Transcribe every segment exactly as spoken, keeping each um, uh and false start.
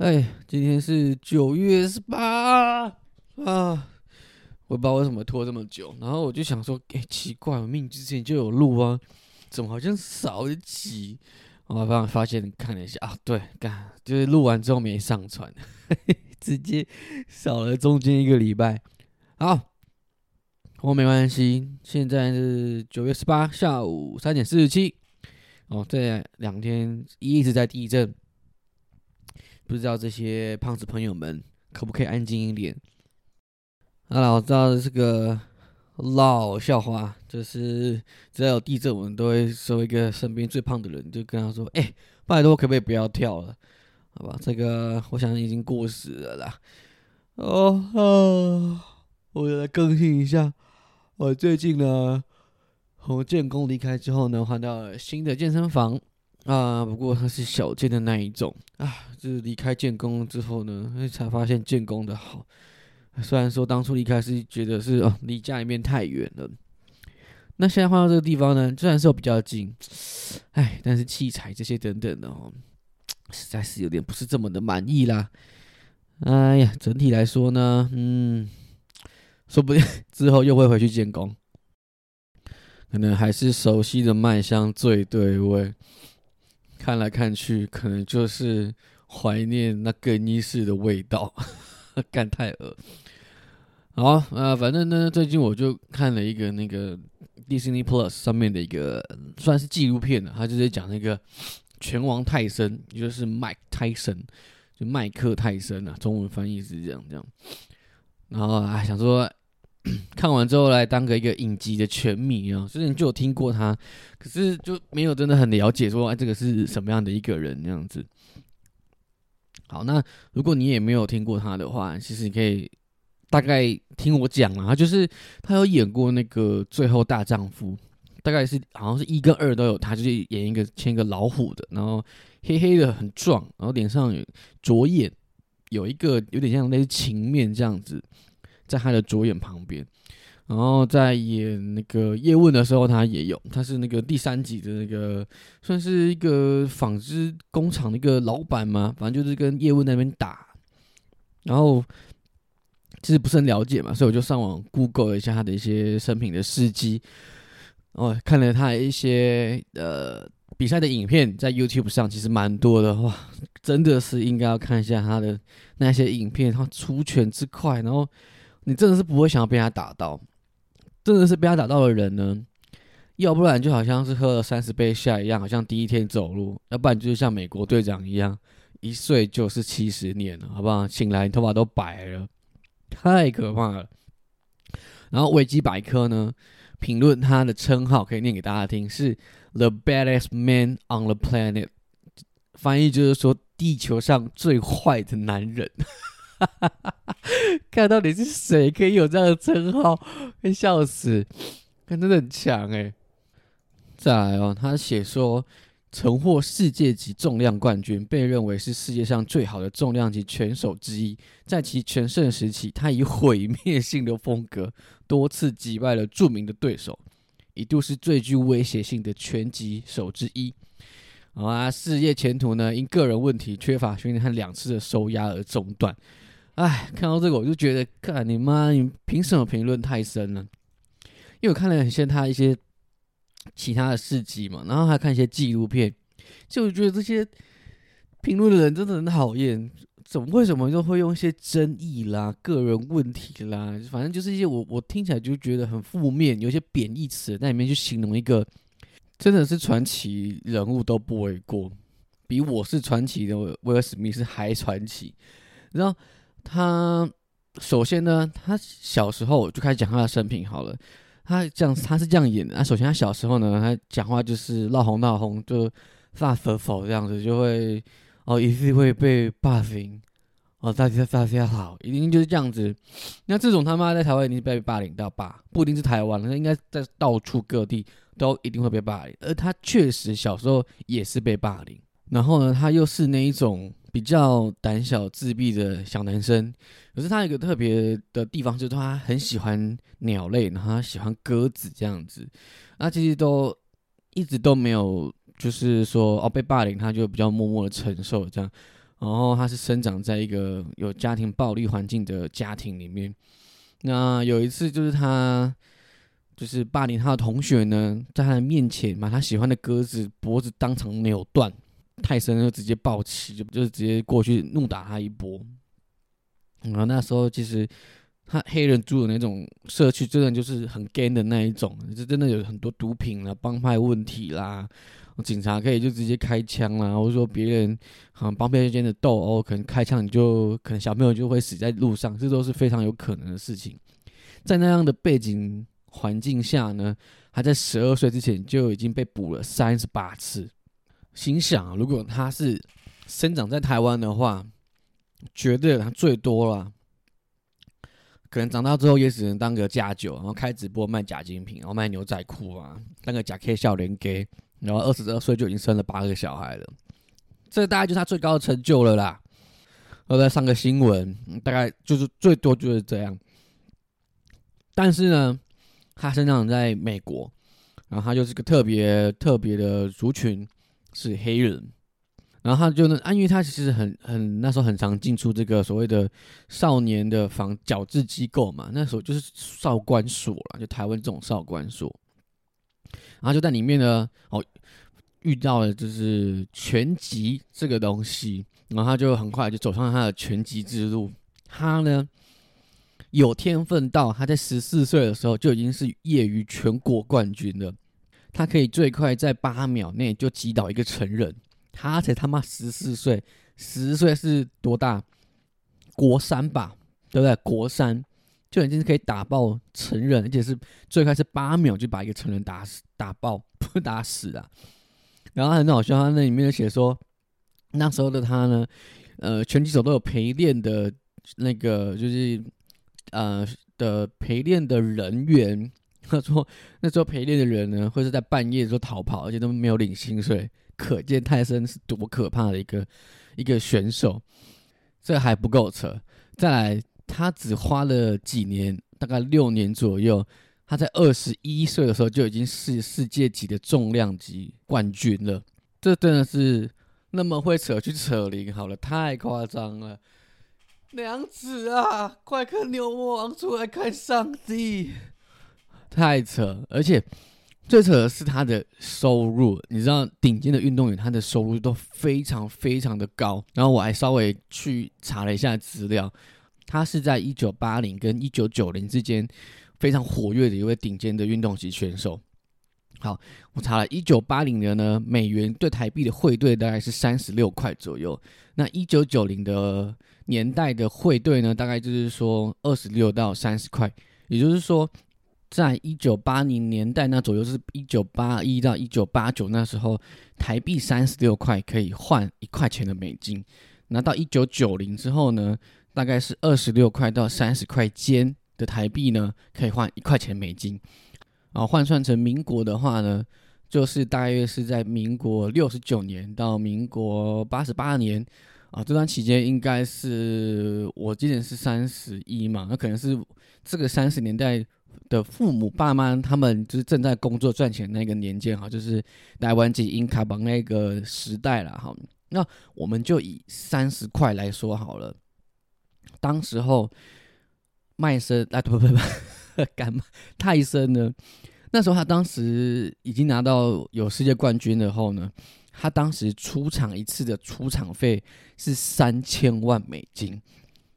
哎，今天是九月十八啊！我不知道为什么拖这么久，然后我就想说，哎，奇怪，我明明之前就有录啊，怎么好像少一集？我刚刚发现看了一下啊，对，干就是录完之后没上传，呵呵直接少了中间一个礼拜。好，我没关系，现在是九月十八下午三点四十七，哦，这两天一直在地震。不知道这些胖子朋友们可不可以安静一点？啊，我知道这个老笑话，就是只要有地震，我们都会收一个身边最胖的人，就跟他说：“哎、欸，拜托，可不可以不要跳了？好吧，这个我想已经过时了啦。哦”哦，我来更新一下，我最近呢，从建工离开之后呢，换到了新的健身房。啊，不过它是小健的那一种啊，就是离开建工之后呢，才发现建工的好。虽然说当初离开是觉得是哦，离家里面太远了。那现在换到这个地方呢，虽然说比较近，哎，但是器材这些等等的哦，实在是有点不是这么的满意啦。哎呀，整体来说呢，嗯，说不定之后又会回去建工，可能还是熟悉的麦香最对味。看来看去，可能就是怀念那更衣室的味道，干太恶。好，呃，反正呢，最近我就看了一个那个 Disney Plus 上面的一个算是纪录片了，它就是讲那个拳王泰森，也就是 Mike Tyson， 就麦克泰森啊，中文翻译是这样这样。然后啊，想说看完之后来当个一个影集的拳迷啊，虽然就有听过他，可是就没有真的很了解说，哎、啊，这个是什么样的一个人这样子。好，那如果你也没有听过他的话，其实你可以大概听我讲啦。他就是他有演过那个《最后大丈夫》，大概是好像是一跟二都有他，就是演一个牵一个老虎的，然后黑黑的很壮，然后脸上有左眼有一个有点像类似情面这样子。在他的左眼旁边，然后在演那个叶问的时候，他也有，他是那个第三集的那个，算是一个纺织工厂的一个老板嘛，反正就是跟叶问在那边打。然后其实不是很了解嘛，所以我就上网 Google 了一下他的一些生平的事迹，哦，看了他一些呃比赛的影片，在 YouTube 上其实蛮多的哇，真的是应该要看一下他的那些影片，他出拳之快，然后。你真的是不会想要被他打到，真的是被他打到的人呢，要不然就好像是喝了三十杯下一样，好像第一天走路，要不然就是像美国队长一样，一睡就是七十年了，好不好？醒来你头发都白了，太可怕了。然后维基百科呢，评论他的称号可以念给大家听，是 The Baddest Man on the Planet， 翻译就是说地球上最坏的男人。看到底是谁可以有这样的称号，会笑死！看真的很强哎、欸。再来哦，他写说曾获世界级重量冠军，被认为是世界上最好的重量级拳手之一。在其全盛时期，他以毁灭性的风格多次击败了著名的对手，一度是最具威胁性的拳击手之一。啊，事业前途呢，因个人问题、缺乏训练和两次的收押而中断。哎，看到这个我就觉得，干你妈！你凭什么评论泰森呢？因为我看了很些他一些其他的事迹嘛，然后还看一些纪录片，就我觉得这些评论的人真的很讨厌。怎么为什么就会用一些争议啦、个人问题啦，反正就是一些我我听起来就觉得很负面，有些贬义词在里面去形容一个真的是传奇人物都不为过，比我是传奇的威尔史密斯还传奇，然后。他首先呢，他小时候就开始讲他的生平好了。他这样，他是这样演的。啊、首先他小时候呢，他讲话就是闹哄闹哄，就发佛佛这样子，就会哦，一定会被霸凌。哦，大家大家好，一定就是这样子。那这种他妈在台湾一定是被霸凌到吧？不一定是台湾，应该在到处各地都一定会被霸凌。而他确实小时候也是被霸凌。然后呢，他又是那一种。比较胆小自闭的小男生，可是他有一个特别的地方，就是他很喜欢鸟类，然后他喜欢鸽子这样子。那其实都一直都没有，就是说哦被霸凌，他就比较默默的承受这样。然后他是生长在一个有家庭暴力环境的家庭里面。那有一次就是他就是霸凌他的同学呢，在他的面前把他喜欢的鸽子脖子当场扭断，泰森就直接暴起，就直接过去怒打他一波。然后那时候其实他黑人住的那种社区真的就是很 gang 的那一种，就真的有很多毒品啦、帮派问题啦，警察可以就直接开枪啦，或者说别人啊帮别人间的斗殴，可能开枪你就可能小朋友就会死在路上，这都是非常有可能的事情。在那样的背景环境下呢，他在十二岁之前就已经被捕了三十八次。心想，如果他是生长在台湾的话，绝对他最多啦，可能长大之后也只能当个假酒，然后开直播卖假精品，然后卖牛仔裤啊，当个假 K 少年 gay， 然后二十二岁就已经生了八个小孩了，这大概就是他最高的成就了啦。然后再上个新闻，大概就是最多就是这样。但是呢，他生长在美国，然后他就是个特别特别的族群是黑人，然后他就呢，啊、因为他其实很很那时候很常进出这个所谓的少年的防矫治机构嘛，那时候就是少管所啦，就台湾这种少管所，然后就在里面呢，哦，遇到了就是拳击这个东西，然后他就很快就走上他的拳击之路。他呢有天分到他在十四岁的时候就已经是业余全国冠军了，他可以最快在八秒内就击倒一个成人。他才他妈十四岁，十岁是多大？国三吧，对不对？国三就已经可以打爆成人，而且是最开始八秒就把一个成人打死、打爆、不打死啊。然后很好笑，他那里面就写说，那时候的他呢，呃，拳击手都有陪练的那个，就是呃的陪练的人员。他说那时候陪练的人呢，会是在半夜就逃跑，而且都没有领薪水。可见泰森是多可怕的一个一个选手。这还不够扯，再来他只花了几年，大概六年左右，他在二十一岁的时候就已经是世界级的重量级冠军了。这真的是那么会扯去扯铃好了，太夸张了。娘子啊，快跟牛魔王出来看上帝，太扯。而且最扯的是他的收入，你知道顶尖的运动员他的收入都非常非常的高。然后我还稍微去查了一下资料，他是在一九八零跟一九九零之间非常活跃的一位顶尖的运动级选手。好，我查了一九八零年呢，美元对台币的汇兑大概是三十六块左右，那一九九零的年代的汇兑呢，大概就是说二十六到三十块，也就是说在一九八零年代那左右，就是一九八一到一九八九那时候，台币三十六块可以换一块钱的美金。那到一九九零之后呢，大概是二十六块到三十块间的台币呢，可以换一块钱美金。啊，换算成民国的话呢，就是大约是在民国六十九年到民国八十八年。啊，这段期间应该是我今年是三十一嘛，那可能是这个三十年代的父母爸妈他们就是正在工作赚钱那个年间，就是台湾籍英卡邦那个时代啦。好，那我们就以三十块来说好了。当时候麦森啊，不不不，干嘛泰森呢？那时候他当时已经拿到有世界冠军了后呢，他当时出场一次的出场费是三千万美金。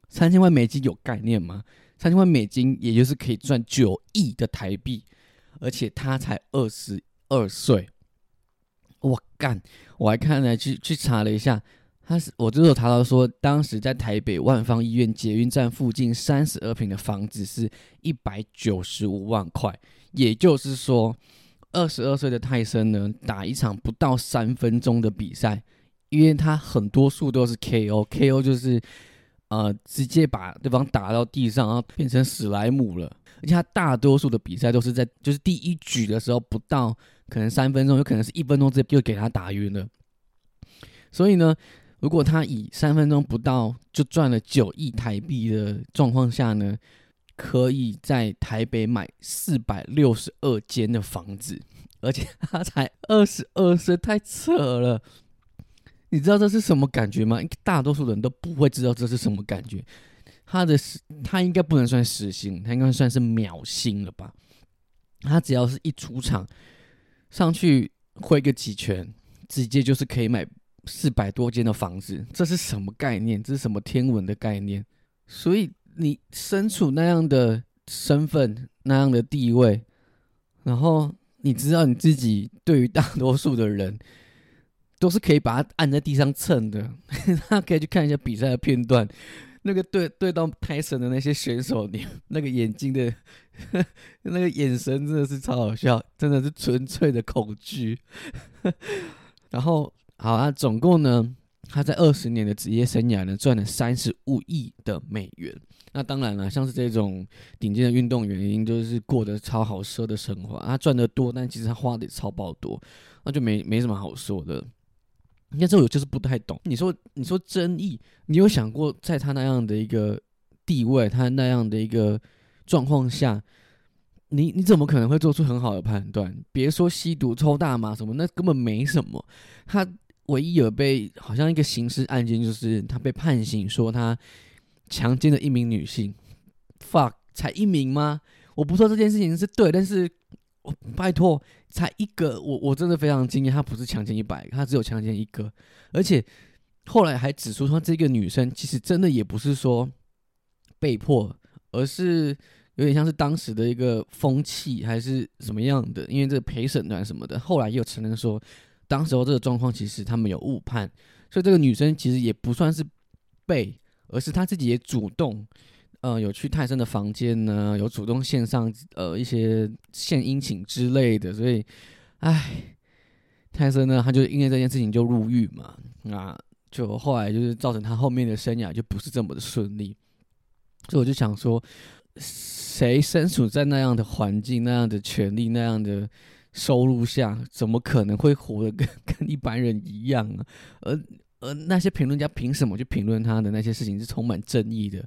三千万美金有概念吗？三千万美金也就是可以赚九亿的台币，而且他才二十二岁。我干，我还看来去去查了一下，他是我就是有查到说，当时在台北万芳医院捷运站附近三十二坪的房子是一百九十五万块，也就是说，二十二岁的泰森呢，打一场不到三分钟的比赛，因为他很多数都是 K O，K O 就是。呃，直接把对方打到地上，然后变成史莱姆了。而且他大多数的比赛都是在就是第一局的时候不到可能三分钟，有可能是一分钟之内就给他打晕了。所以呢，如果他以三分钟不到就赚了九亿台币的状况下呢，可以在台北买四百六十二间的房子，而且他才二十二岁，太扯了。你知道这是什么感觉吗？大多数人都不会知道这是什么感觉。他的他应该不能算时薪，他应该算是秒薪了吧？他只要是一出场上去挥个几拳，直接就是可以买四百多间的房子，这是什么概念？这是什么天文的概念？所以你身处那样的身份、那样的地位，然后你知道你自己对于大多数的人都是可以把他按在地上蹭的。大家可以去看一下比赛的片段。那个 对, 对到泰森的那些选手，你那个眼睛的那个眼神真的是超好笑，真的是纯粹的恐惧。然后好啊，总共呢，他在二十年的职业生涯呢赚了三十五亿的美元。那当然了，像是这种顶尖的运动员，一定就是过得超好奢的生活。他赚得多，但其实他花的也超爆多，那就 没, 没什么好说的。但是我就是不太懂，你说你说争议，你有想过在他那样的一个地位，他那样的一个状况下，你你怎么可能会做出很好的判断？别说吸毒、抽大麻什么，那根本没什么。他唯一有被好像一个刑事案件，就是他被判刑，说他强奸了一名女性。fuck， 才一名吗？我不说这件事情是对，但是。拜托，才一个，我我真的非常惊讶，他不是强奸一百个，他只有强奸一个，而且后来还指出说，这个女生其实真的也不是说被迫，而是有点像是当时的一个风气还是什么样的，因为这个陪审团什么的，后来也有承认说，当时候这个状况其实他们有误判，所以这个女生其实也不算是被，而是她自己也主动。呃，有去泰森的房间呢，有主动献上呃一些献殷勤之类的，所以，唉，泰森呢，他就因为这件事情就入狱嘛，那就后来就是造成他后面的生涯就不是这么的顺利，所以我就想说，谁身处在那样的环境、那样的权利、那样的收入下，怎么可能会活得跟跟一般人一样啊？而而那些评论家凭什么去评论他的那些事情是充满正义的？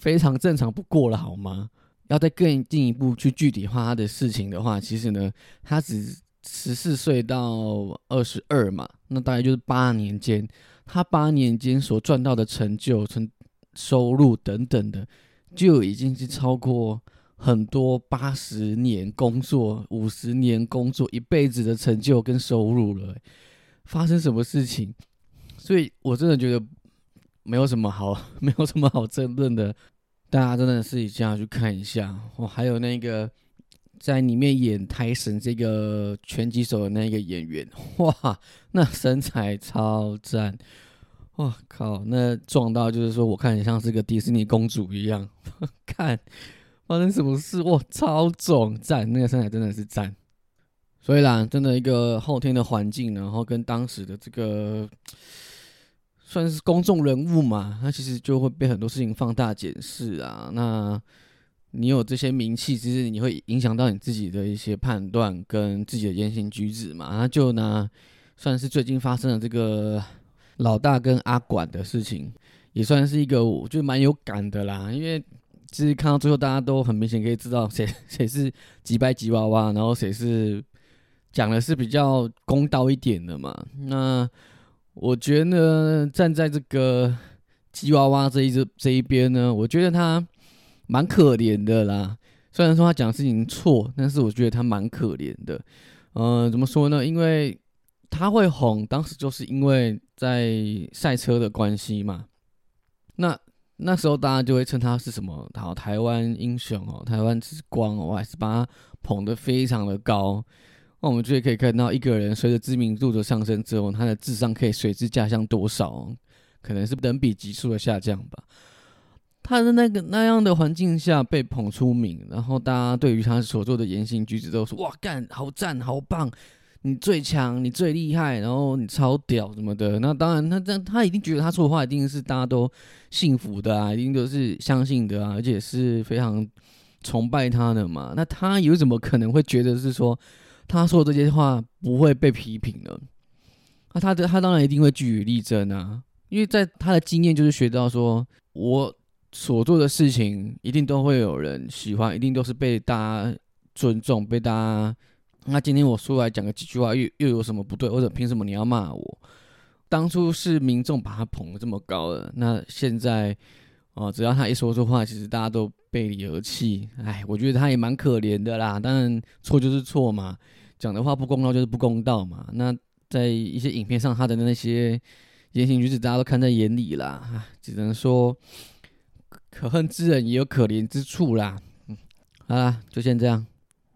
非常正常不过了好吗？要再更进一步去具体化他的事情的话，其实呢，他只十四岁到二十二嘛，那大概就是八年间，他八年间所赚到的成就、收入等等的，就已经是超过很多八十年工作、五十年工作、一辈子的成就跟收入了。发生什么事情？所以我真的觉得没有什么好，没有什么好争论的，大家真的是一定要去看一下。哦，还有那个在里面演泰森这个拳击手的那个演员，哇，那身材超赞！哇靠，那撞到就是说，我看起来像是个迪士尼公主一样。看发生什么事，哇，超肿赞，那个身材真的是赞。所以啦，真的一个后天的环境，然后跟当时的这个。算是公众人物嘛，他其实就会被很多事情放大检视啊。那你有这些名气，其实你会影响到你自己的一些判断跟自己的言行举止嘛。那就呢，算是最近发生的这个老大跟阿管的事情，也算是一个我觉得蛮有感的啦。因为其实看到最后，大家都很明显可以知道谁谁是几百几娃娃，然后谁是讲的是比较公道一点的嘛。那我觉得呢，站在这个吉娃娃这 一, 这一边呢，我觉得他蛮可怜的啦。虽然说他讲的事情错，但是我觉得他蛮可怜的。呃，怎么说呢？因为他会红，当时就是因为在赛车的关系嘛。那那时候大家就会称他是什么？好，台湾英雄哦，台湾之光哦，还是把他捧得非常的高。那我们就可以看到，一个人随着知名度的上升之后，他的智商可以随之下降多少？可能是等比级数的下降吧。他在那个那样的环境下被捧出名，然后大家对于他所做的言行举止都说：“哇，干，好赞，好棒，你最强，你最厉害，然后你超屌什么的。”那当然他，他他一定觉得他说的话一定是大家都信服的啊，一定都是相信的啊，而且是非常崇拜他的嘛。那他有怎么可能会觉得是说？他说这些话不会被批评的，啊，他的他当然一定会据理力争啊，因为在他的经验就是学到说，我所做的事情一定都会有人喜欢，一定都是被大家尊重，被大家。那今天我出来讲个几句话，又又有什么不对，或者凭什么你要骂我？当初是民众把他捧得这么高的，那现在、呃、只要他一说说话，其实大家都背离而弃。哎，我觉得他也蛮可怜的啦，当然错就是错嘛，讲的话不公道就是不公道嘛。那在一些影片上他的那些言行举止大家都看在眼里啦，只能说可恨之人也有可怜之处啦。嗯，好啦，就先这样。